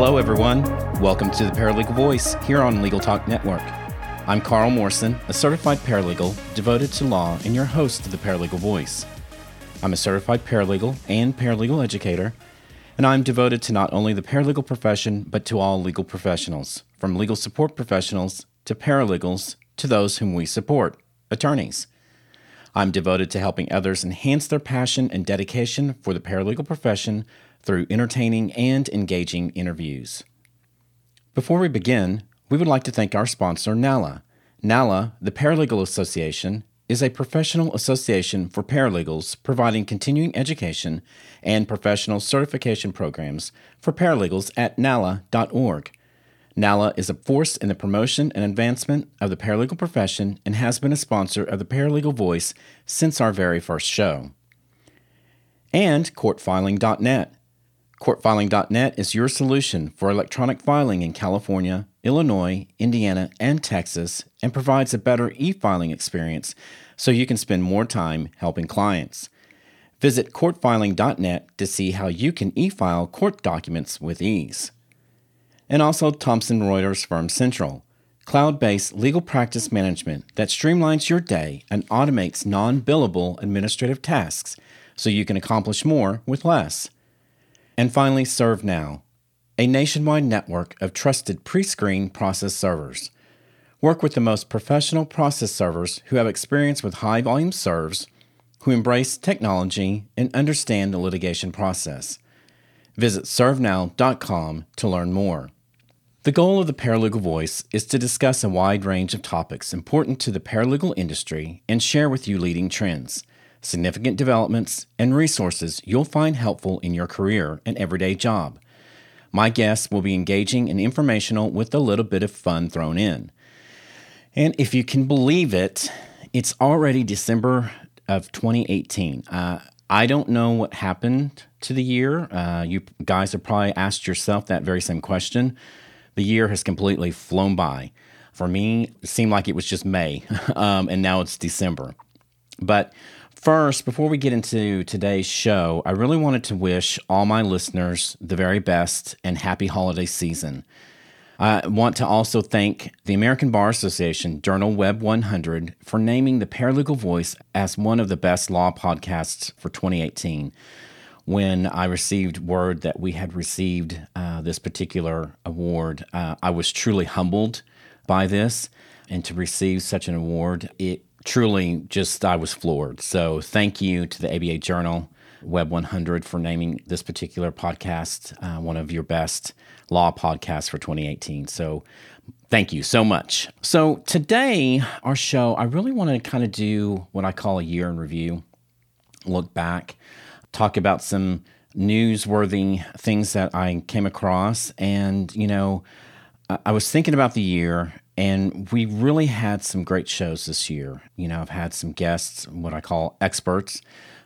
Hello, everyone. Welcome to the Paralegal Voice here on Legal Talk Network. I'm Carl Morrison, a certified paralegal devoted to law and your host of the Paralegal Voice. I'm a certified paralegal and paralegal educator, and I'm devoted to not only the paralegal profession, but to all legal professionals, from legal support professionals to paralegals to those whom we support, attorneys. I'm devoted to helping others enhance their passion and dedication for the paralegal profession through entertaining and engaging interviews. Before we begin, we would like to thank our sponsor, NALA. NALA, the Paralegal Association, is a professional association for paralegals providing continuing education and professional certification programs for paralegals at nala.org. NALA is a force in the promotion and advancement of the paralegal profession and has been a sponsor of the Paralegal Voice since our very first show. And CourtFiling.net. CourtFiling.net is your solution for electronic filing in California, Illinois, Indiana, and Texas, and provides a better e-filing experience so you can spend more time helping clients. Visit CourtFiling.net to see how you can e-file court documents with ease. And also Thomson Reuters Firm Central, cloud-based legal practice management that streamlines your day and automates non-billable administrative tasks so you can accomplish more with less. And finally, ServeNow, a nationwide network of trusted pre-screen process servers. Work with the most professional process servers who have experience with high-volume serves, who embrace technology and understand the litigation process. Visit servenow.com to learn more. The goal of the Paralegal Voice is to discuss a wide range of topics important to the paralegal industry and share with you leading trends, significant developments, and resources you'll find helpful in your career and everyday job. My guests will be engaging and informational with a little bit of fun thrown in. And if you can believe it, it's already December of 2018. I don't know what happened to the year. You guys have probably asked yourself that very same question. The year has completely flown by. For me, it seemed like it was just May, and now it's December. But first, before we get into today's show, I really wanted to wish all my listeners the very best and happy holiday season. I want to also thank the American Bar Association Journal Web 100 for naming the Paralegal Voice as one of the best law podcasts for 2018. When I received word that we had received this particular award, I was truly humbled by this, and to receive such an award, it truly just, I was floored. So thank you to the ABA Journal Web 100 for naming this particular podcast one of your best law podcasts for 2018. So thank you so much. So today, our show, I really want to kind of do what I call a year in review, look back, talk about some newsworthy things that I came across. And, you know, I was thinking about the year, and we really had some great shows this year. You know, I've had some guests, what I call experts,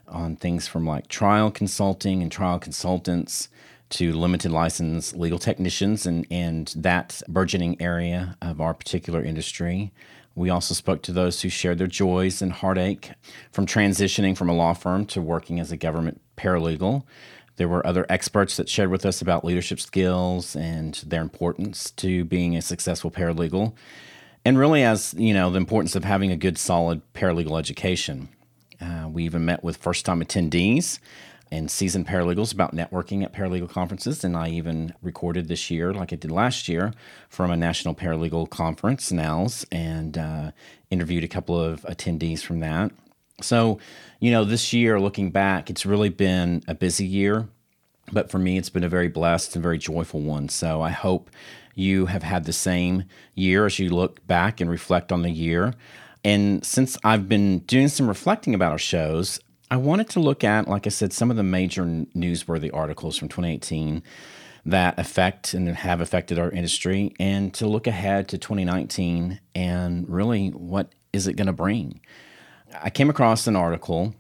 on things from like trial consulting and trial consultants to limited license legal technicians and that burgeoning area of our particular industry. We also spoke to those who shared their joys and heartache from transitioning from a law firm to working as a government paralegal. There were other experts that shared with us about leadership skills and their importance to being a successful paralegal, and really, as you know, the importance of having a good, solid paralegal education. We even met with first-time attendees and seasoned paralegals about networking at paralegal conferences, and I even recorded this year, like I did last year, from a national paralegal conference, NALS, and interviewed a couple of attendees from that. So, you know, this year, looking back, it's really been a busy year, but for me, it's been a very blessed and very joyful one. So I hope you have had the same year as you look back and reflect on the year. And since I've been doing some reflecting about our shows, I wanted to look at, like I said, some of the major newsworthy articles from 2018 that affect and have affected our industry, and to look ahead to 2019 and really what is it going to bring. I came across an article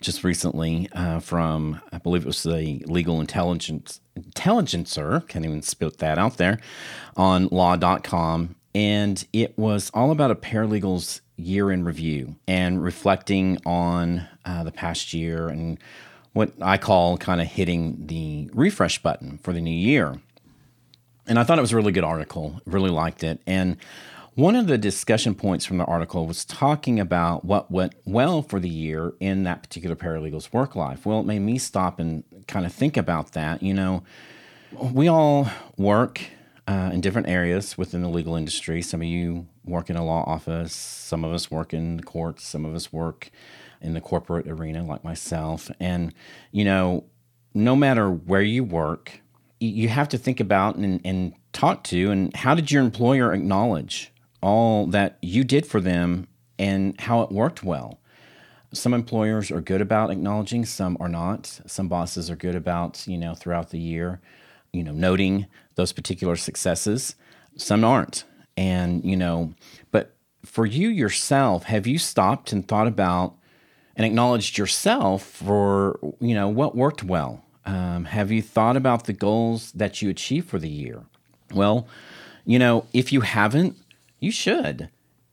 just recently from, I believe it was the Legal Intelligencer, can't even spit that out there, on law.com. And it was all about a paralegal's year in review and reflecting on the past year and what I call kind of hitting the refresh button for the new year. And I thought it was a really good article, really liked it. And one of the discussion points from the article was talking about what went well for the year in that particular paralegal's work life. Well, it made me stop and kind of think about that. You know, we all work in different areas within the legal industry. Some of you work in a law office. Some of us work in the courts. Some of us work in the corporate arena like myself. And, you know, no matter where you work, you have to think about and talk to, and how did your employer acknowledge all that you did for them and how it worked well? Some employers are good about acknowledging, some are not. Some bosses are good about, you know, throughout the year, you know, noting those particular successes. Some aren't. And, you know, but for you yourself, have you stopped and thought about and acknowledged yourself for, you know, what worked well? Have you thought about the goals that you achieved for the year? Well, you know, if you haven't, you should.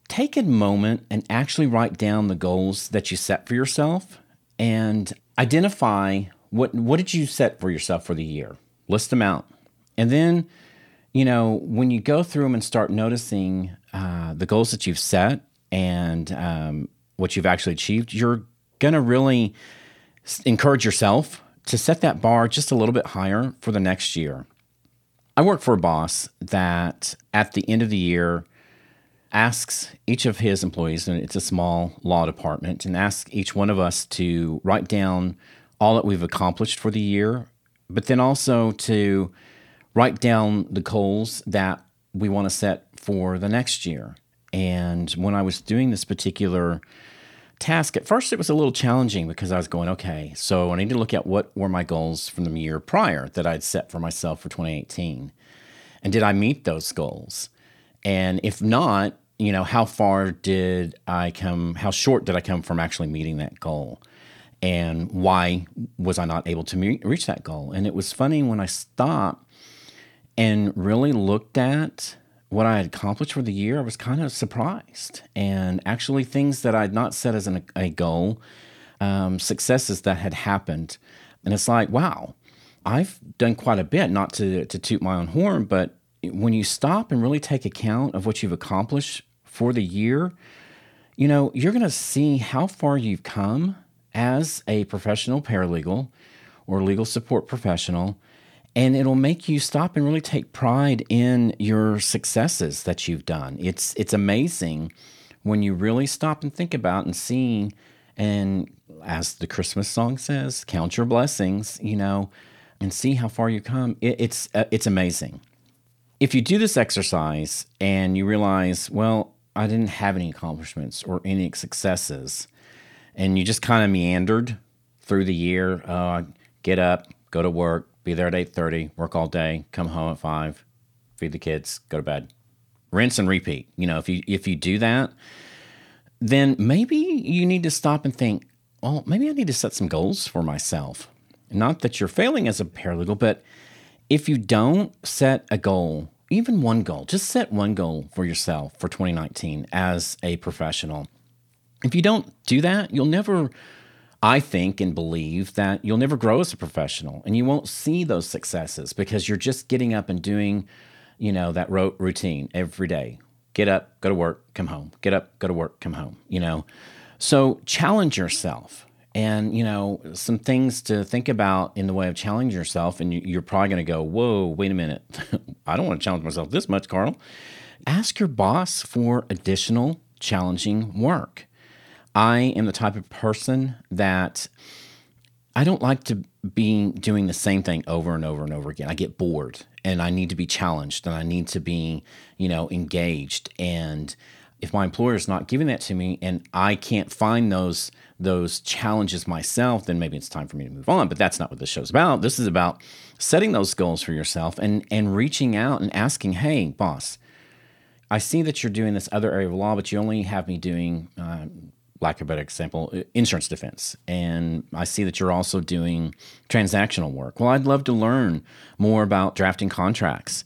Take a moment and actually write down the goals that you set for yourself and identify what did you set for yourself for the year. List them out. And then, you know, when you go through them and start noticing the goals that you've set and what you've actually achieved, you're going to really encourage yourself to set that bar just a little bit higher for the next year. I work for a boss that at the end of the year asks each of his employees, and it's a small law department, and asks each one of us to write down all that we've accomplished for the year, but then also to write down the goals that we want to set for the next year. And when I was doing this particular task, at first it was a little challenging because I was going, okay, so I need to look at what were my goals from the year prior that I'd set for myself for 2018. And did I meet those goals? And if not, you know, how short did I come from actually meeting that goal? And why was I not able to reach that goal? And it was funny when I stopped and really looked at what I had accomplished for the year. I was kind of surprised. And actually things that I had not set as a goal, successes that had happened. And it's like, wow, I've done quite a bit, not to toot my own horn, but when you stop and really take account of what you've accomplished for the year, you know, you're going to see how far you've come as a professional paralegal or legal support professional. And it'll make you stop and really take pride in your successes that you've done. It's amazing when you really stop and think about and see, and as the Christmas song says, count your blessings, you know, and see how far you come. It's amazing. If you do this exercise and you realize, well, I didn't have any accomplishments or any successes, and you just kind of meandered through the year, get up, go to work, be there at 8:30, work all day, come home at 5, feed the kids, go to bed. Rinse and repeat. You know, if you do that, then maybe you need to stop and think, well, maybe I need to set some goals for myself. Not that you're failing as a paralegal, but if you don't set a goal, even one goal, just set one goal for yourself for 2019 as a professional. If you don't do that, you'll never... I think and believe that you'll never grow as a professional, and you won't see those successes because you're just getting up and doing, you know, that routine every day. Get up, go to work, come home. Get up, go to work, come home, you know. So challenge yourself, and, you know, some things to think about in the way of challenging yourself, and you're probably going to go, whoa, wait a minute. I don't want to challenge myself this much, Carl. Ask your boss for additional challenging work. I am the type of person that I don't like to be doing the same thing over and over and over again. I get bored, and I need to be challenged, and I need to be, you know, engaged. And if my employer is not giving that to me and I can't find those challenges myself, then maybe it's time for me to move on. But that's not what this show's about. This is about setting those goals for yourself and reaching out and asking, hey, boss, I see that you're doing this other area of law, but you only have me doing lack of a better example, insurance defense. And I see that you're also doing transactional work. Well, I'd love to learn more about drafting contracts.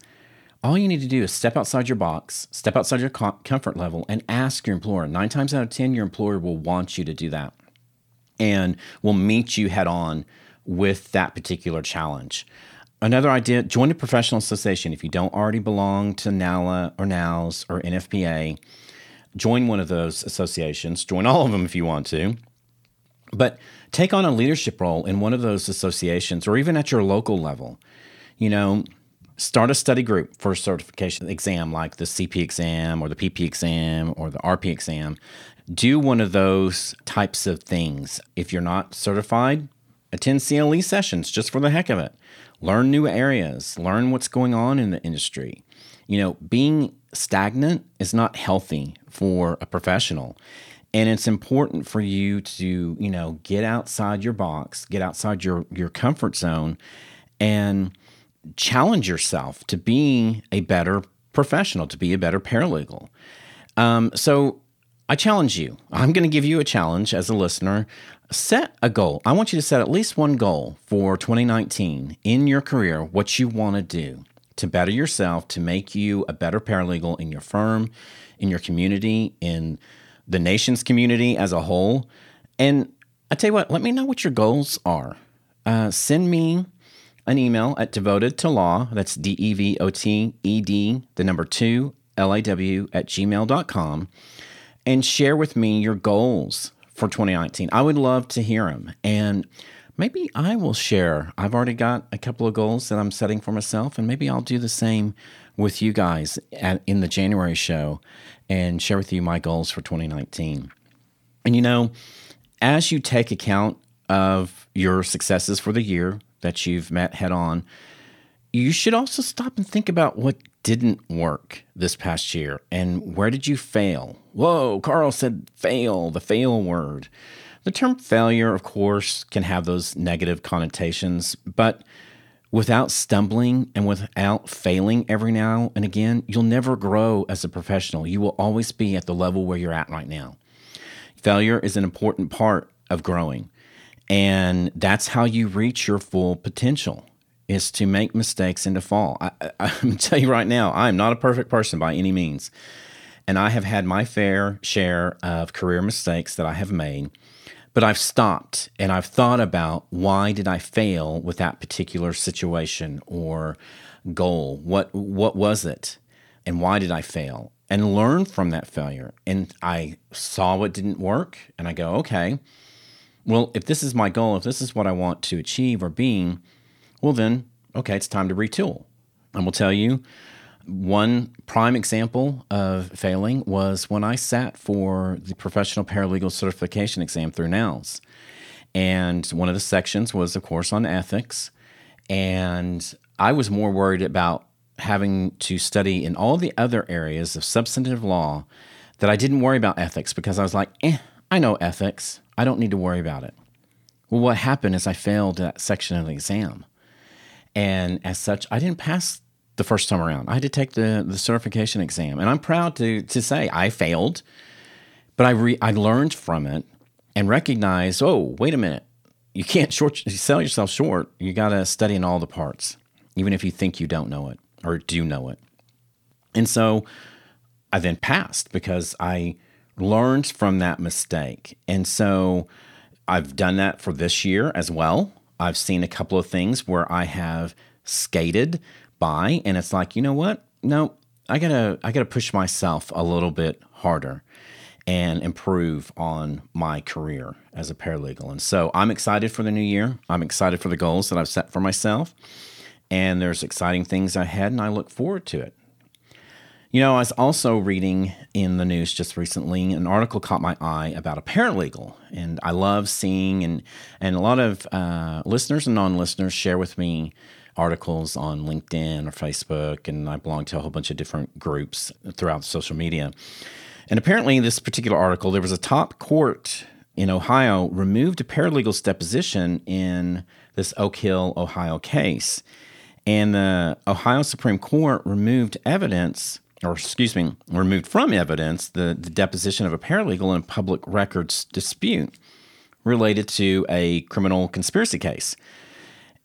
All you need to do is step outside your box, step outside your comfort level, and ask your employer. 9 times out of 10, your employer will want you to do that and will meet you head on with that particular challenge. Another idea, join a professional association. If you don't already belong to NALA or NALS or NFPA, join one of those associations. Join all of them if you want to. But take on a leadership role in one of those associations or even at your local level. You know, start a study group for a certification exam like the CP exam or the PP exam or the RP exam. Do one of those types of things. If you're not certified, attend CLE sessions just for the heck of it. Learn new areas. Learn what's going on in the industry. You know, being stagnant is not healthy for a professional. And it's important for you to, you know, get outside your box, get outside your comfort zone, and challenge yourself to being a better professional, to be a better paralegal. So I challenge you. I'm going to give you a challenge as a listener. Set a goal. I want you to set at least one goal for 2019 in your career, what you want to do to better yourself, to make you a better paralegal in your firm, in your community, in the nation's community as a whole. And I tell you what, let me know what your goals are. Send me an email at devotedtolaw, that's D-E-V-O-T-E-D, the number 2, L-A-W, at gmail.com, and share with me your goals for 2019. I would love to hear them. And maybe I will share. I've already got a couple of goals that I'm setting for myself, and maybe I'll do the same with you guys in the January show and share with you my goals for 2019. And you know, as you take account of your successes for the year that you've met head on, you should also stop and think about what didn't work this past year and where did you fail? Whoa, Carl said fail, the fail word. The term failure, of course, can have those negative connotations, but without stumbling and without failing every now and again, you'll never grow as a professional. You will always be at the level where you're at right now. Failure is an important part of growing, and that's how you reach your full potential, is to make mistakes and to fall. I'm going to tell you right now, I'm not a perfect person by any means, and I have had my fair share of career mistakes that I have made. But I've stopped and I've thought about, why did I fail with that particular situation or goal? What was it? And why did I fail? And learn from that failure. And I saw what didn't work, and I go, okay, well, if this is my goal, if this is what I want to achieve or being, well then, okay, it's time to retool. And we'll tell you, one prime example of failing was when I sat for the professional paralegal certification exam through NALS. And one of the sections was, of course, on ethics. And I was more worried about having to study in all the other areas of substantive law that I didn't worry about ethics, because I was like, I know ethics. I don't need to worry about it. Well, what happened is I failed that section of the exam. And as such, I didn't pass the first time around. I had to take the certification exam. And I'm proud to say I failed, but I learned from it and recognized, oh, wait a minute. You can't sell yourself short. You got to study in all the parts, even if you think you don't know it or do know it. And so I then passed because I learned from that mistake. And so I've done that for this year as well. I've seen a couple of things where I have skated by, and it's like, you know what? No, I gotta push myself a little bit harder and improve on my career as a paralegal. And so I'm excited for the new year. I'm excited for the goals that I've set for myself, and there's exciting things ahead, and I look forward to it. You know, I was also reading in the news just recently, an article caught my eye about a paralegal, and I love seeing, and a lot of listeners and non-listeners share with me articles on LinkedIn or Facebook, and I belong to a whole bunch of different groups throughout social media. And apparently this particular article, there was a top court in Ohio removed a paralegal's deposition in this Oak Hill, Ohio case. And the Ohio Supreme Court removed from evidence the deposition of a paralegal in a public records dispute related to a criminal conspiracy case.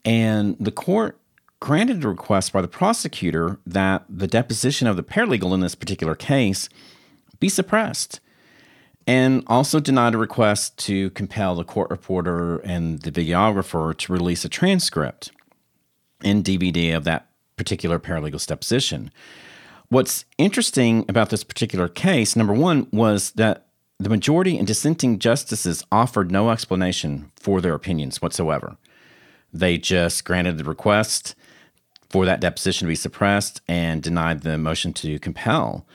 And the court granted a request by the prosecutor that the deposition of the paralegal in this particular case be suppressed, and also denied a request to compel the court reporter and the videographer to release a transcript. and DVD of that particular paralegal's deposition. What's interesting about this particular case, number one, was that the majority and dissenting justices offered no explanation for their opinions whatsoever. They just granted the request for that deposition to be suppressed and denied the motion to compel.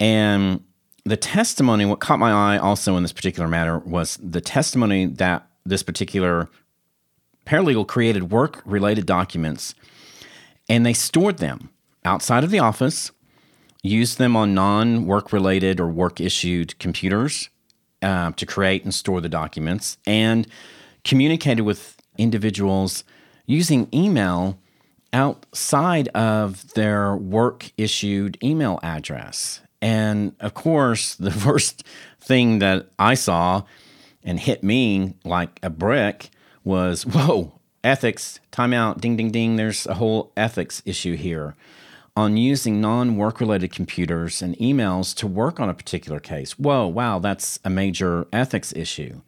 And the testimony, what caught my eye also in this particular matter was the testimony that this particular paralegal created work-related documents, and they stored them outside of the office, used them on non-work-related or work-issued computers to create and store the documents, and communicated with individuals using email outside of their work-issued email address. And, of course, the first thing that I saw and hit me like a brick was, whoa, ethics, timeout, ding, ding, ding. There's a whole ethics issue here on using non-work-related computers and emails to work on a particular case. Whoa, wow, that's a major ethics issue.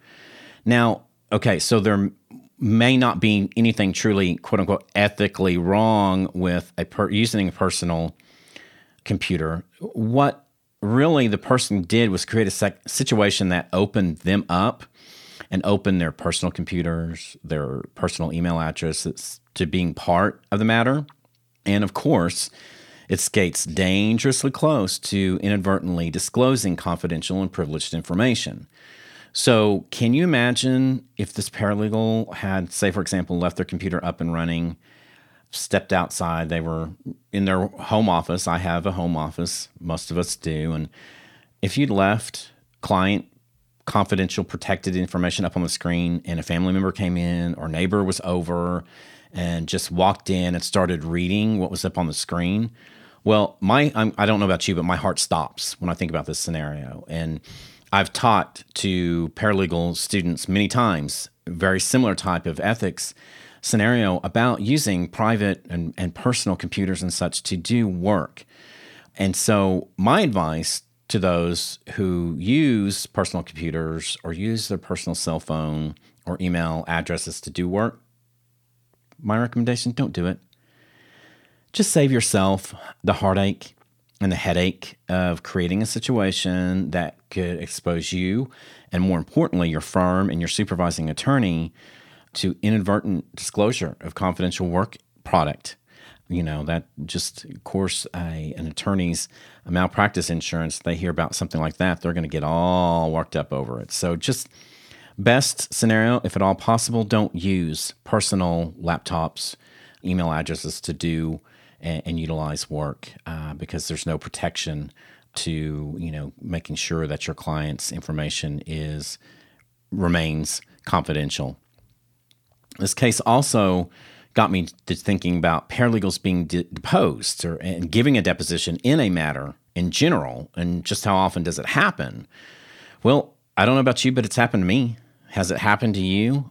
Now, okay, so there may not be anything truly, quote-unquote, ethically wrong with using a personal computer. What really the person did was create a situation that opened them up and opened their personal computers, their personal email addresses to being part of the matter. And of course, it skates dangerously close to inadvertently disclosing confidential and privileged information. So can you imagine if this paralegal had, say, for example, left their computer up and running, stepped outside, they were in their home office. I have a home office, most of us do. And if you'd left client confidential protected information up on the screen and a family member came in or neighbor was over and just walked in and started reading what was up on the screen, well, I don't know about you, but my heart stops when I think about this scenario. And I've taught to paralegal students many times, very similar type of ethics scenario about using private and personal computers and such to do work. And so my advice to those who use personal computers or use their personal cell phone or email addresses to do work, my recommendation, don't do it. Just save yourself the heartache and the headache of creating a situation that could expose you and, more importantly, your firm and your supervising attorney to inadvertent disclosure of confidential work product. You know, that just, of course, an attorney's malpractice insurance, they hear about something like that, they're going to get all worked up over it. So just best scenario, if at all possible, don't use personal laptops, email addresses to do and utilize work because there's no protection to, you know, making sure that your client's information remains confidential. This case also got me to thinking about paralegals being deposed and giving a deposition in a matter in general, and just how often does it happen? Well, I don't know about you, but it's happened to me. Has it happened to you?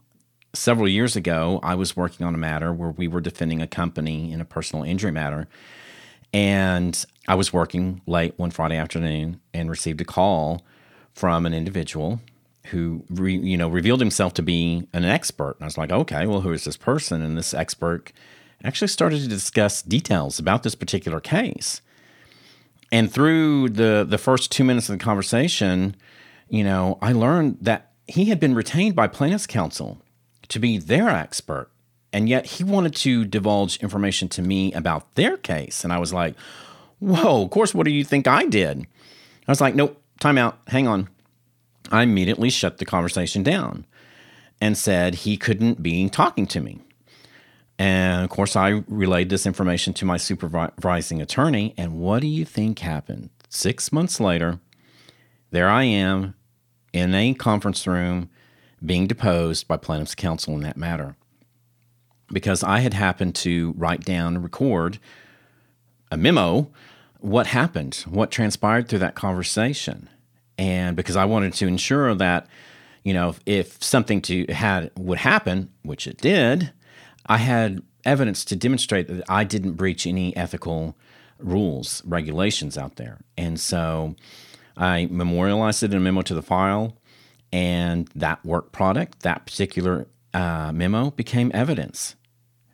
Several years ago, I was working on a matter where we were defending a company in a personal injury matter, and I was working late one Friday afternoon and received a call from an individual who revealed himself to be an expert. And I was like, okay, well, who is this person? And this expert actually started to discuss details about this particular case. And through the first 2 minutes of the conversation, you know, I learned that he had been retained by plaintiff's counsel to be their expert. And yet he wanted to divulge information to me about their case. And I was like, whoa, of course, what do you think I did? I was like, nope, time out, hang on. I immediately shut the conversation down and said he couldn't be talking to me. And, of course, I relayed this information to my supervising attorney, and what do you think happened? 6 months later, there I am in a conference room being deposed by plaintiff's counsel in that matter because I had happened to write down and record a memo what happened, what transpired through that conversation. And because I wanted to ensure that, you know, if something would happen, which it did, I had evidence to demonstrate that I didn't breach any ethical rules, regulations out there. And so I memorialized it in a memo to the file, and that work product, that particular memo became evidence.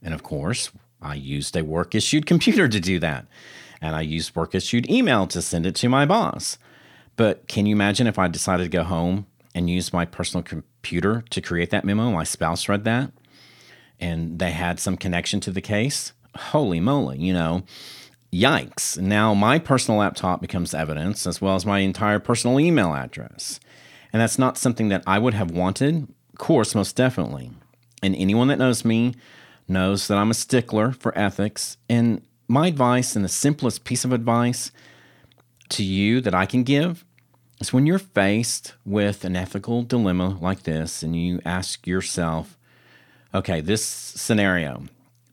And of course, I used a work-issued computer to do that, and I used work-issued email to send it to my boss. But can you imagine if I decided to go home and use my personal computer to create that memo? My spouse read that, and they had some connection to the case. Holy moly, you know, yikes. Now my personal laptop becomes evidence, as well as my entire personal email address. And that's not something that I would have wanted. Of course, most definitely. And anyone that knows me knows that I'm a stickler for ethics. And my advice, and the simplest piece of advice to you that I can give, is when you're faced with an ethical dilemma like this and you ask yourself, okay, this scenario,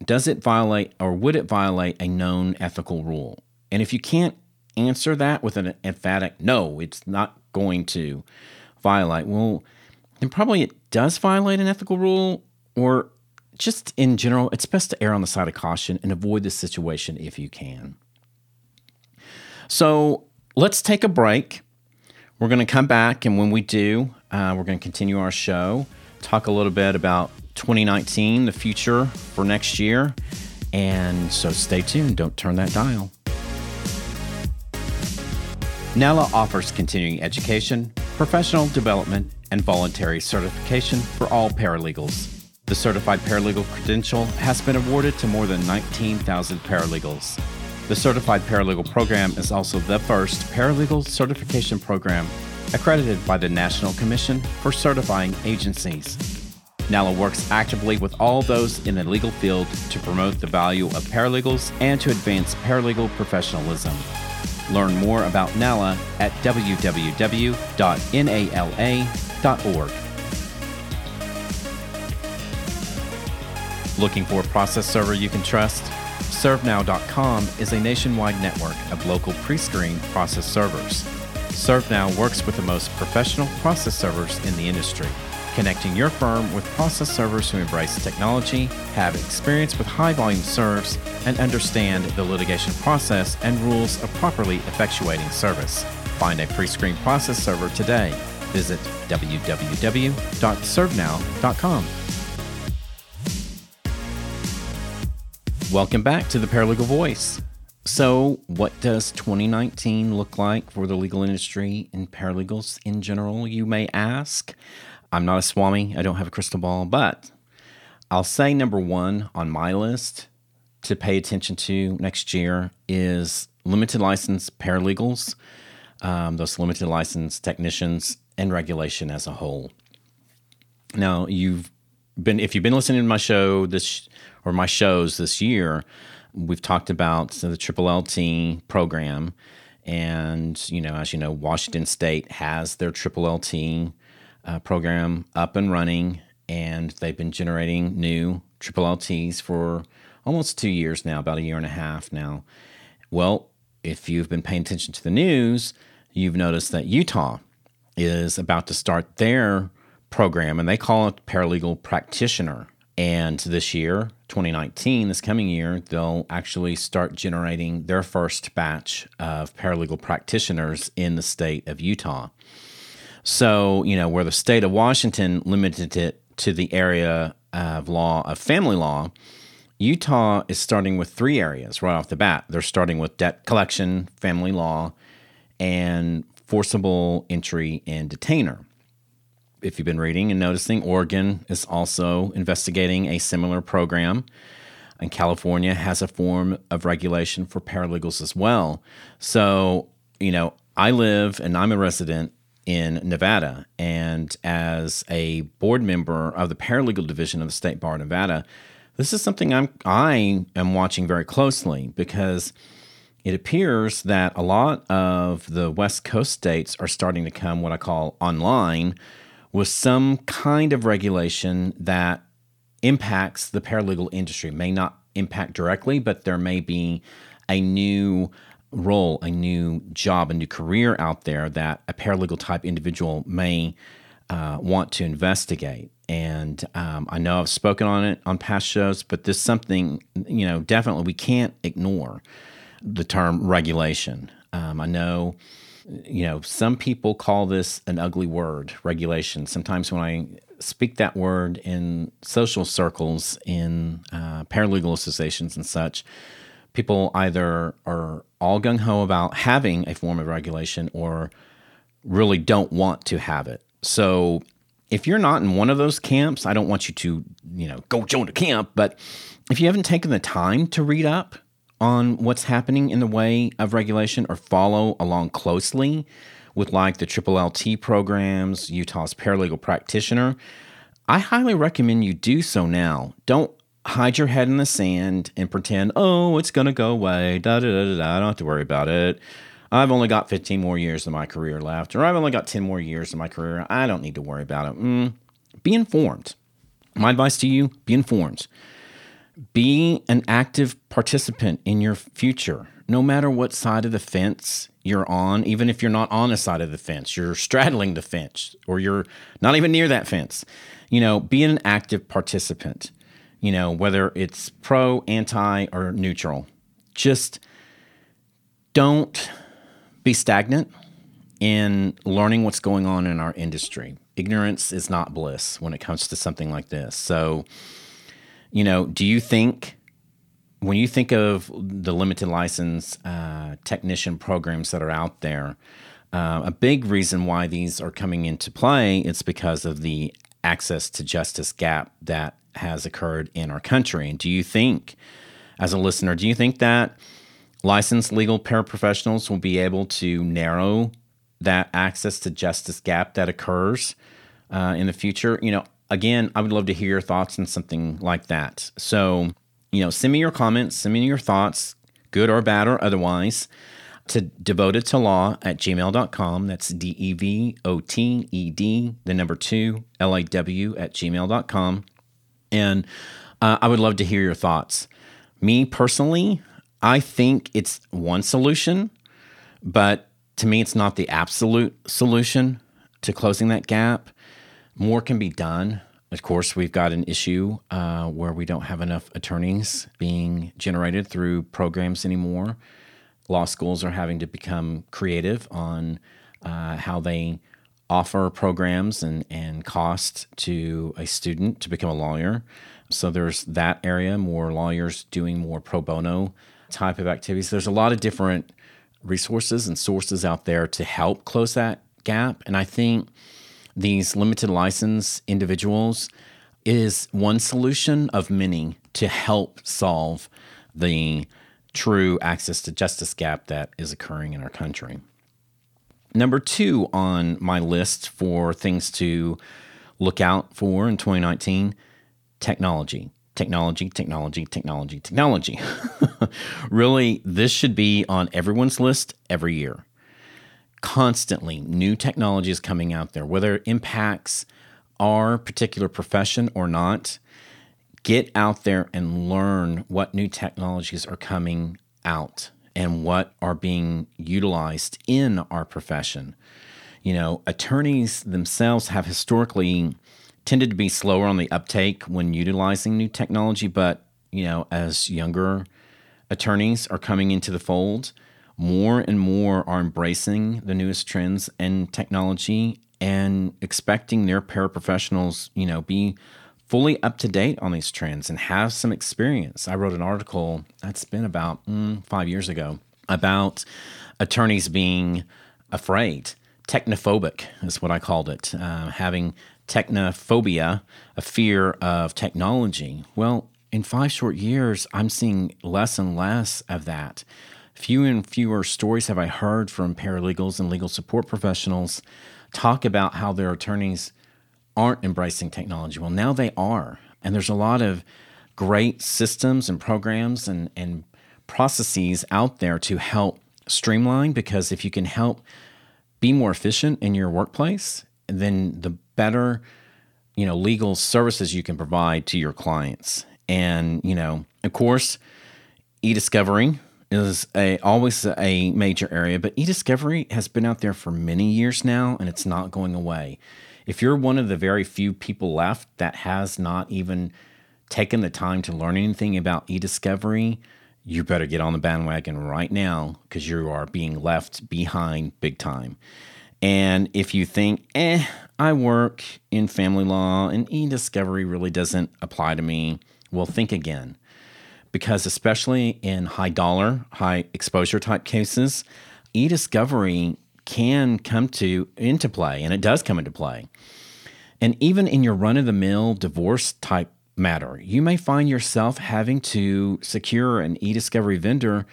does it violate or would it violate a known ethical rule? And if you can't answer that with an emphatic no, it's not going to violate, well, then probably it does violate an ethical rule, or just in general, it's best to err on the side of caution and avoid this situation if you can. So let's take a break. We're going to come back, and when we do, we're going to continue our show, talk a little bit about 2019, the future for next year. And so stay tuned. Don't turn that dial. NALA offers continuing education, professional development, and voluntary certification for all paralegals. The Certified Paralegal Credential has been awarded to more than 19,000 paralegals. The Certified Paralegal Program is also the first paralegal certification program accredited by the National Commission for Certifying Agencies. NALA works actively with all those in the legal field to promote the value of paralegals and to advance paralegal professionalism. Learn more about NALA at www.nala.org. Looking for a process server you can trust? ServeNow.com is a nationwide network of local pre-screened process servers. ServeNow works with the most professional process servers in the industry, connecting your firm with process servers who embrace technology, have experience with high-volume serves, and understand the litigation process and rules of properly effectuating service. Find a pre-screened process server today. Visit www.servenow.com. Welcome back to the Paralegal Voice. So what does 2019 look like for the legal industry and paralegals in general, you may ask? I'm not a swami. I don't have a crystal ball, but I'll say number one on my list to pay attention to next year is limited license paralegals, those limited license technicians, and regulation as a whole. Now, if you've been listening to my show or my shows this year, we've talked about the Triple LT program, and as you know, Washington State has their Triple LT program up and running, and they've been generating new Triple LTs for almost 2 years now, about a year and a half now. Well, if you've been paying attention to the news, you've noticed that Utah is about to start their program, and they call it Paralegal Practitioner. And this year, 2019, this coming year, they'll actually start generating their first batch of paralegal practitioners in the state of Utah. So, where the state of Washington limited it to the area of family law, Utah is starting with three areas right off the bat. They're starting with debt collection, family law, and forcible entry and detainer. If you've been reading and noticing, Oregon is also investigating a similar program, and California has a form of regulation for paralegals as well. So, I live and I'm a resident in Nevada, and as a board member of the paralegal division of the State Bar, Nevada, this is something I am watching very closely, because it appears that a lot of the West Coast states are starting to come what I call online, with some kind of regulation that impacts the paralegal industry. May not impact directly, but there may be a new role, a new job, a new career out there that a paralegal type individual may want to investigate. And I know I've spoken on it on past shows, but this is something, definitely we can't ignore the term regulation. I know You know, some people call this an ugly word, regulation. Sometimes when I speak that word in social circles, in paralegal associations and such, people either are all gung-ho about having a form of regulation or really don't want to have it. So if you're not in one of those camps, I don't want you to, you know, go join a camp, but if you haven't taken the time to read up on what's happening in the way of regulation or follow along closely with like the Triple LT programs, Utah's Paralegal Practitioner, I highly recommend you do so now. Don't hide your head in the sand and pretend, oh, it's going to go away, da-da-da-da-da, I don't have to worry about it. I've only got 15 more years of my career left, or I've only got 10 more years of my career. I don't need to worry about it. Be informed. My advice to you, be informed. Be an active participant in your future, no matter what side of the fence you're on, even if you're not on a side of the fence, you're straddling the fence, or you're not even near that fence. You know, be an active participant, you know, whether it's pro, anti, or neutral. Just don't be stagnant in learning what's going on in our industry. Ignorance is not bliss when it comes to something like this. So, you know, do you think, when you think of the limited license technician programs that are out there, a big reason why these are coming into play, it's because of the access to justice gap that has occurred in our country. And do you think, as a listener, do you think that licensed legal paraprofessionals will be able to narrow that access to justice gap that occurs in the future? You know, again, I would love to hear your thoughts on something like that. So, you know, send me your comments, send me your thoughts, good or bad or otherwise, to devotedtolaw@gmail.com. That's devotedlaw@gmail.com. And I would love to hear your thoughts. Me personally, I think it's one solution, but to me, it's not the absolute solution to closing that gap. More can be done. Of course, we've got an issue where we don't have enough attorneys being generated through programs anymore. Law schools are having to become creative on how they offer programs and cost to a student to become a lawyer. So there's that area, more lawyers doing more pro bono type of activities. There's a lot of different resources and sources out there to help close that gap. And I think these limited license individuals is one solution of many to help solve the true access to justice gap that is occurring in our country. Number two on my list for things to look out for in 2019, technology. Technology. Really, this should be on everyone's list every year. Constantly, new technology is coming out there, whether it impacts our particular profession or not. Get out there and learn what new technologies are coming out and what are being utilized in our profession. You know, attorneys themselves have historically tended to be slower on the uptake when utilizing new technology, but, you know, as younger attorneys are coming into the fold, more and more are embracing the newest trends and technology and expecting their paraprofessionals, you know, be fully up to date on these trends and have some experience. I wrote an article that's been about 5 years ago about attorneys being afraid. Technophobic is what I called it, having technophobia, a fear of technology. Well, in 5 short years, I'm seeing less and less of that. Fewer and fewer stories have I heard from paralegals and legal support professionals talk about how their attorneys aren't embracing technology. Well, now they are. And there's a lot of great systems and programs and processes out there to help streamline, because if you can help be more efficient in your workplace, then the better, you know, legal services you can provide to your clients. And, you know, of course, e-discovery is always a major area, but e-discovery has been out there for many years now, and it's not going away. If you're one of the very few people left that has not even taken the time to learn anything about e-discovery, you better get on the bandwagon right now because you are being left behind big time. And if you think, I work in family law and e-discovery really doesn't apply to me, well, think again. Because especially in high dollar, high exposure type cases, e-discovery can come into play, and it does come into play. And even in your run-of-the-mill divorce type matter, you may find yourself having to secure an e-discovery vendor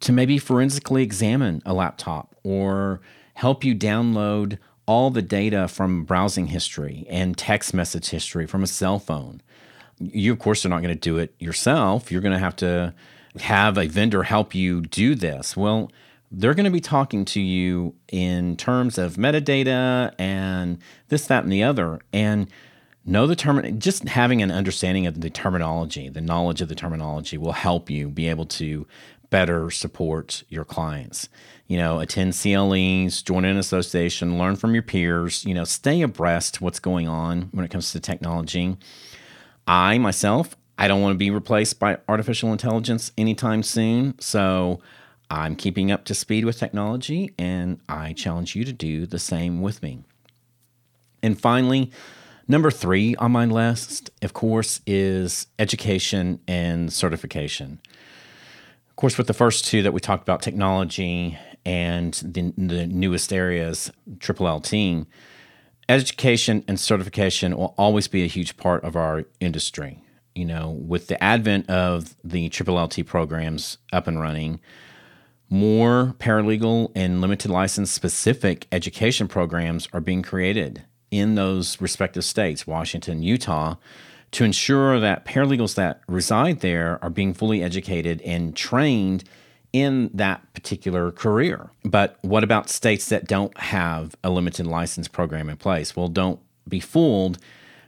to maybe forensically examine a laptop or help you download all the data from browsing history and text message history from a cell phone. You, of course, are not going to do it yourself. You're going to have a vendor help you do this. Well, they're going to be talking to you in terms of metadata and this, that, and the other. And know the just having an understanding of the terminology, the knowledge of the terminology will help you be able to better support your clients. You know, attend CLEs, join an association, learn from your peers, you know, stay abreast what's going on when it comes to technology. I, myself, I don't want to be replaced by artificial intelligence anytime soon. So I'm keeping up to speed with technology, and I challenge you to do the same with me. And finally, number 3 on my list, of course, is education and certification. Of course, with the first 2 that we talked about, technology and the newest areas, Triple LT, education and certification will always be a huge part of our industry. You know, with the advent of the Triple LT programs up and running, more paralegal and limited license specific education programs are being created in those respective states, Washington, Utah, to ensure that paralegals that reside there are being fully educated and trained in that particular career. But what about states that don't have a limited license program in place? Well, don't be fooled.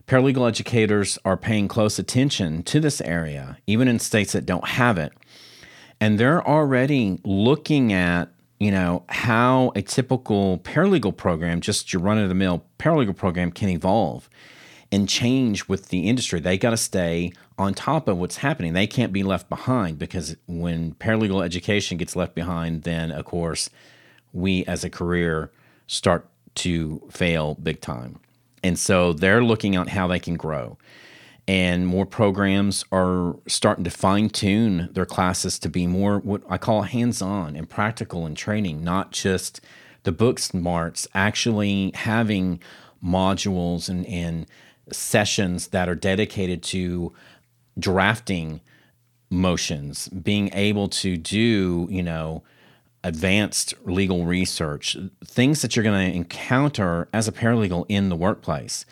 Paralegal educators are paying close attention to this area, even in states that don't have it. And they're already looking at, you know, how a typical paralegal program, just your run-of-the-mill paralegal program, can evolve and change with the industry. They got to stay on top of what's happening. They can't be left behind, because when paralegal education gets left behind, then, of course, we as a career start to fail big time. And so they're looking at how they can grow. And more programs are starting to fine-tune their classes to be more what I call hands-on and practical and training, not just the book smarts, actually having modules and sessions that are dedicated to drafting motions, being able to do, you know, advanced legal research, things that you're going to encounter as a paralegal in the workplace,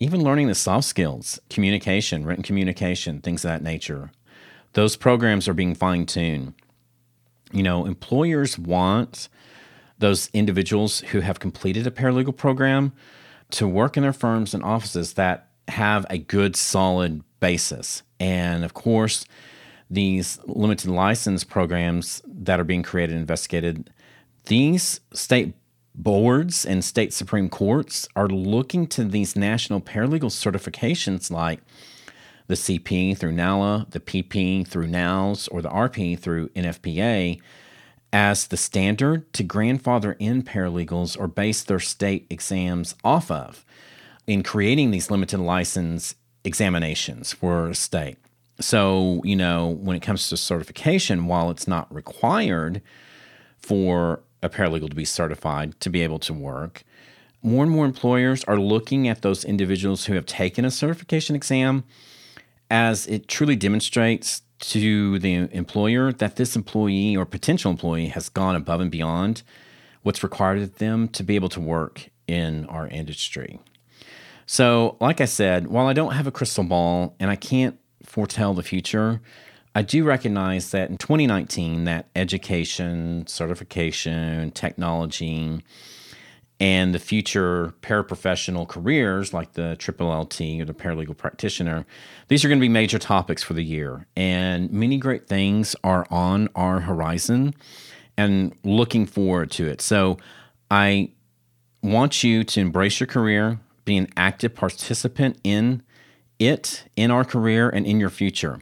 even learning the soft skills, communication, written communication, things of that nature. Those programs are being fine-tuned. You know, employers want those individuals who have completed a paralegal program to work in their firms and offices that have a good, solid basis. And, of course, these limited license programs that are being created and investigated, these state boards and state Supreme Courts are looking to these national paralegal certifications like the CP through NALA, the PP through NALS, or the RP through NFPA as the standard to grandfather in paralegals or base their state exams off of in creating these limited license examinations for a state. So, you know, when it comes to certification, while it's not required for a paralegal to be certified to be able to work, more and more employers are looking at those individuals who have taken a certification exam as it truly demonstrates to the employer that this employee or potential employee has gone above and beyond what's required of them to be able to work in our industry. So, like I said, while I don't have a crystal ball and I can't foretell the future, I do recognize that in 2019 that education, certification, technology, and the future paraprofessional careers like the Triple LT or the paralegal practitioner, these are going to be major topics for the year. And many great things are on our horizon and looking forward to it. So I want you to embrace your career, be an active participant in it, in our career, and in your future.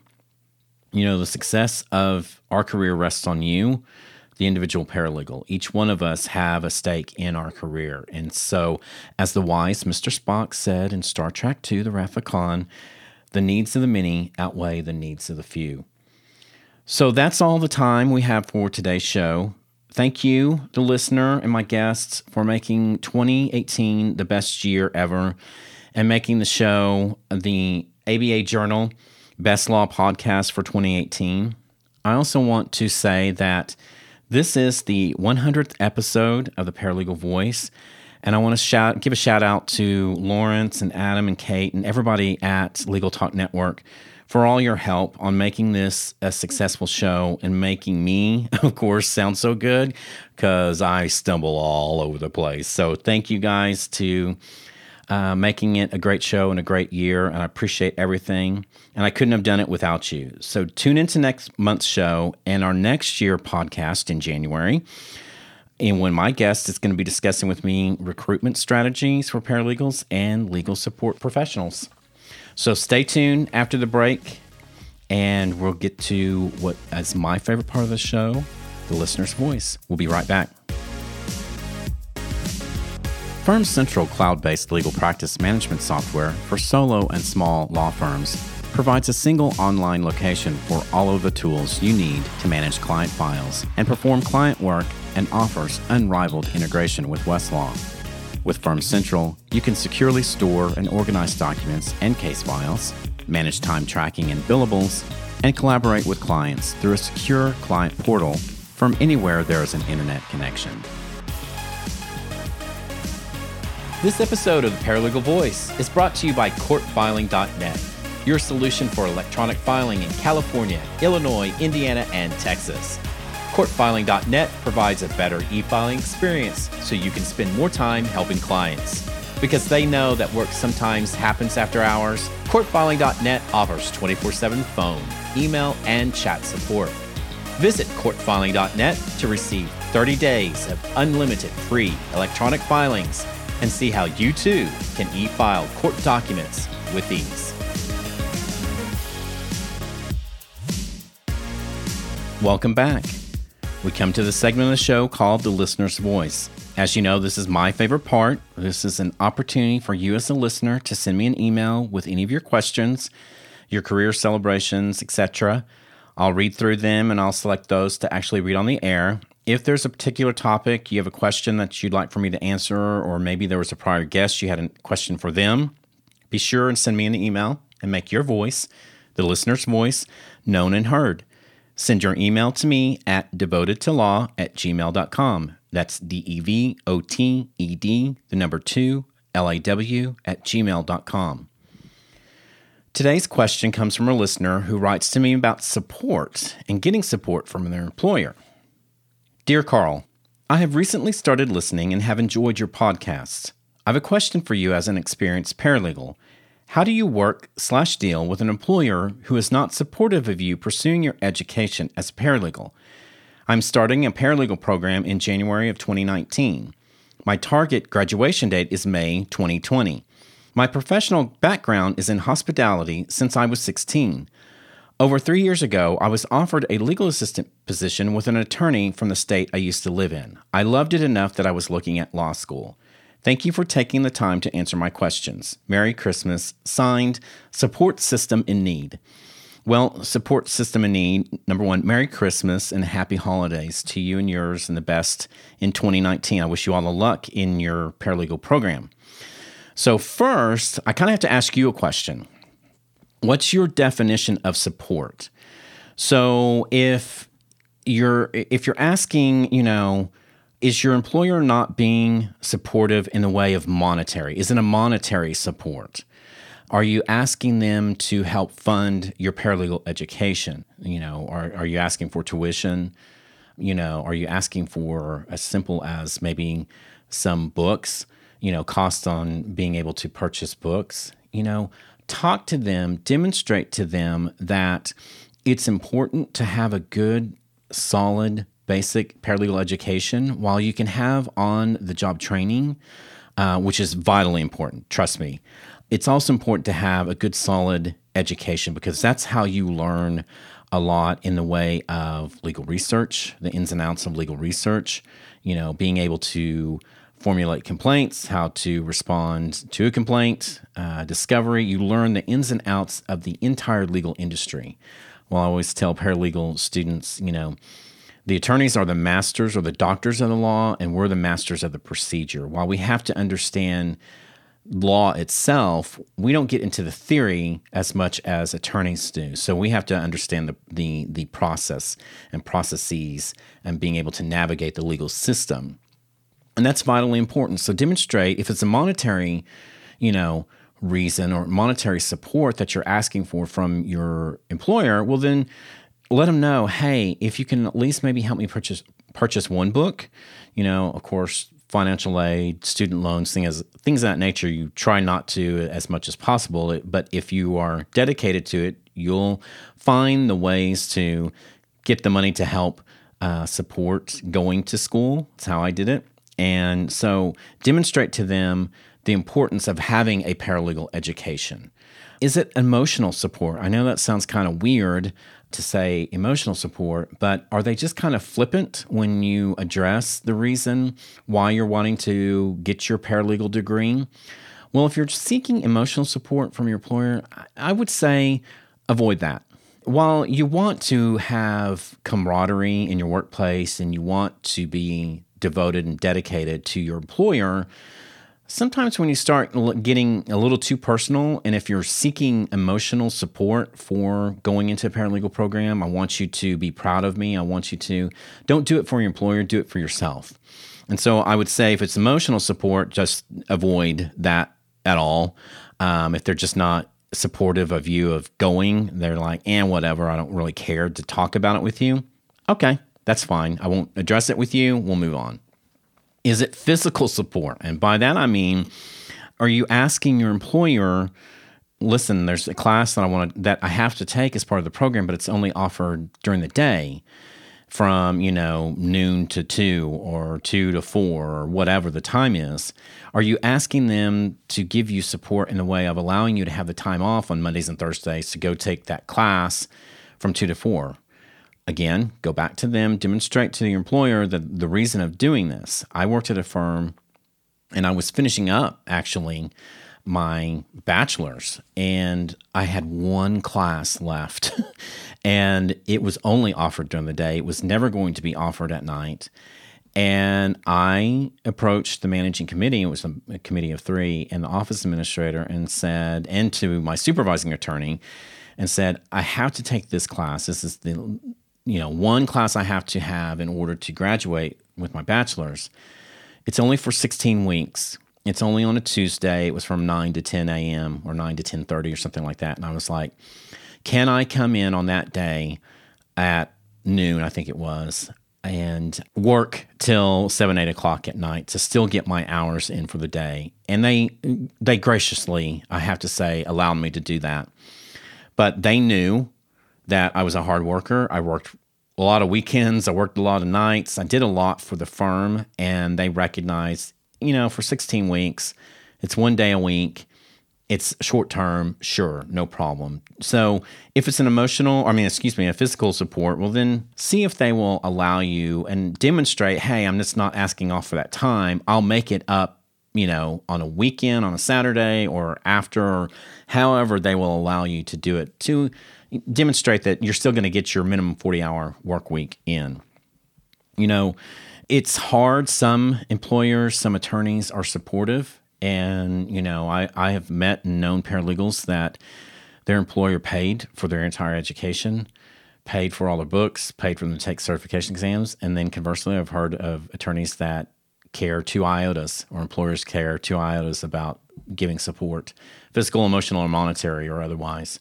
You know, the success of our career rests on you, the individual paralegal. Each one of us have a stake in our career. And so, as the wise Mr. Spock said in Star Trek II, The Wrath of Khan, the needs of the many outweigh the needs of the few. So that's all the time we have for today's show. Thank you, the listener and my guests, for making 2018 the best year ever and making the show the ABA Journal Best Law Podcast for 2018. I also want to say that this is the 100th episode of the Paralegal Voice, and I want to give a shout out to Lawrence and Adam and Kate and everybody at Legal Talk Network for all your help on making this a successful show and making me, of course, sound so good because I stumble all over the place. So thank you guys to making it a great show and a great year, and I appreciate everything. And I couldn't have done it without you. So tune into next month's show and our next year podcast in January. And when my guest is going to be discussing with me recruitment strategies for paralegals and legal support professionals. So stay tuned after the break, and we'll get to what is my favorite part of the show, the listener's voice. We'll be right back. Firm Central cloud-based legal practice management software for solo and small law firms provides a single online location for all of the tools you need to manage client files and perform client work, and offers unrivaled integration with Westlaw. With Firm Central, you can securely store and organize documents and case files, manage time tracking and billables, and collaborate with clients through a secure client portal from anywhere there is an internet connection. This episode of the Paralegal Voice is brought to you by CourtFiling.net, your solution for electronic filing in California, Illinois, Indiana, and Texas. CourtFiling.net provides a better e-filing experience so you can spend more time helping clients. Because they know that work sometimes happens after hours, CourtFiling.net offers 24/7 phone, email, and chat support. Visit CourtFiling.net to receive 30 days of unlimited free electronic filings and see how you too can e-file court documents with ease. Welcome back. We come to the segment of the show called The Listener's Voice. As you know, this is my favorite part. This is an opportunity for you as a listener to send me an email with any of your questions, your career celebrations, etc. I'll read through them and I'll select those to actually read on the air. If there's a particular topic, you have a question that you'd like for me to answer, or maybe there was a prior guest, you had a question for them, be sure and send me an email and make your voice, the listener's voice, known and heard. Send your email to me at devotedtolaw@gmail.com. That's devotedlaw@gmail.com. Today's question comes from a listener who writes to me about support and getting support from their employer. Dear Carl, I have recently started listening and have enjoyed your podcasts. I have a question for you as an experienced paralegal. How do you work/deal with an employer who is not supportive of you pursuing your education as a paralegal? I'm starting a paralegal program in January of 2019. My target graduation date is May 2020. My professional background is in hospitality since I was 16. Over 3 years ago, I was offered a legal assistant position with an attorney from the state I used to live in. I loved it enough that I was looking at law school. Thank you for taking the time to answer my questions. Merry Christmas. Signed, Support System in Need. Well, Support System in Need, number one, Merry Christmas and Happy Holidays to you and yours and the best in 2019. I wish you all the luck in your paralegal program. So first, I kind of have to ask you a question. What's your definition of support? So if you're asking, you know, is your employer not being supportive in the way of monetary? Is it a monetary support? Are you asking them to help fund your paralegal education? You know, are you asking for tuition? You know, are you asking for as simple as maybe some books, you know, costs on being able to purchase books? You know, talk to them, demonstrate to them that it's important to have a good, solid basic paralegal education, while you can have on-the-job training, which is vitally important, trust me. It's also important to have a good, solid education because that's how you learn a lot in the way of legal research, the ins and outs of legal research, you know, being able to formulate complaints, how to respond to a complaint, discovery. You learn the ins and outs of the entire legal industry. Well, I always tell paralegal students, you know, the attorneys are the masters or the doctors of the law, and we're the masters of the procedure. While we have to understand law itself, we don't get into the theory as much as attorneys do. So we have to understand the process and processes and being able to navigate the legal system. And that's vitally important. So demonstrate, if it's a monetary, you know, reason or monetary support that you're asking for from your employer, well, then let them know, hey, if you can at least maybe help me purchase one book, you know, of course, financial aid, student loans, things of that nature, you try not to as much as possible. But if you are dedicated to it, you'll find the ways to get the money to help support going to school. That's how I did it. And so demonstrate to them the importance of having a paralegal education. Is it emotional support? I know that sounds kind of weird to say emotional support, but are they just kind of flippant when you address the reason why you're wanting to get your paralegal degree? Well, if you're seeking emotional support from your employer, I would say avoid that. While you want to have camaraderie in your workplace and you want to be devoted and dedicated to your employer, sometimes when you start getting a little too personal, and if you're seeking emotional support for going into a paralegal program, I want you to be proud of me. I want you to, don't do it for your employer, do it for yourself. And so I would say if it's emotional support, just avoid that at all. If they're just not supportive of you of going, they're like, whatever, I don't really care to talk about it with you. Okay, that's fine. I won't address it with you. We'll move on. Is it physical support? And by that, I mean, are you asking your employer, listen, there's a class that I have to take as part of the program, but it's only offered during the day from, you know, noon to 2 or 2 to 4 or whatever the time is. Are you asking them to give you support in the way of allowing you to have the time off on Mondays and Thursdays to go take that class from 2 to 4? Again, go back to them, demonstrate to your employer the reason of doing this. I worked at a firm and I was finishing up actually my bachelor's and I had one class left and it was only offered during the day. It was never going to be offered at night. And I approached the managing committee, it was a committee of 3, and the office administrator and to my supervising attorney, and said, I have to take this class. This is the one class I have to have in order to graduate with my bachelor's. It's only for 16 weeks. It's only on a Tuesday. It was from 9 to 10 a.m. or 9 to 10:30 or something like that. And I was like, can I come in on that day at noon, I think it was, and work till 7, 8 o'clock at night to still get my hours in for the day? And they graciously, I have to say, allowed me to do that. But they knew that I was a hard worker. I worked a lot of weekends. I worked a lot of nights. I did a lot for the firm. And they recognized, for 16 weeks, it's one day a week. It's short term. Sure, no problem. So if it's a physical support, well, then see if they will allow you and demonstrate, hey, I'm just not asking off for that time. I'll make it up, on a weekend, on a Saturday, or after, or however they will allow you to do it, to demonstrate that you're still going to get your minimum 40-hour work week in. It's hard. Some employers, some attorneys are supportive. And, I have met and known paralegals that their employer paid for their entire education, paid for all their books, paid for them to take certification exams. And then conversely, I've heard of attorneys that care two iotas, or employers care two iotas about giving support, physical, emotional, or monetary, or otherwise.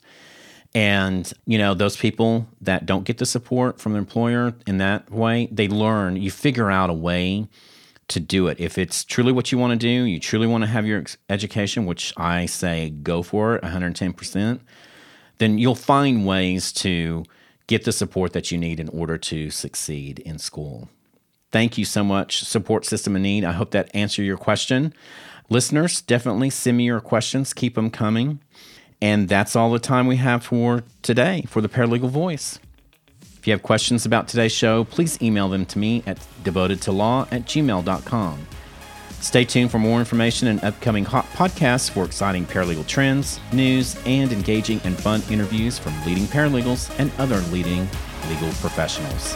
And, those people that don't get the support from their employer in that way, they learn, you figure out a way to do it. If it's truly what you want to do, you truly want to have your education, which I say go for it 110%, then you'll find ways to get the support that you need in order to succeed in school. Thank you so much, Support System in Need. I hope that answered your question. Listeners, definitely send me your questions. Keep them coming. And that's all the time we have for today for the Paralegal Voice. If you have questions about today's show, please email them to me at devotedtolaw@gmail.com. Stay tuned for more information and upcoming hot podcasts for exciting paralegal trends, news, and engaging and fun interviews from leading paralegals and other leading legal professionals.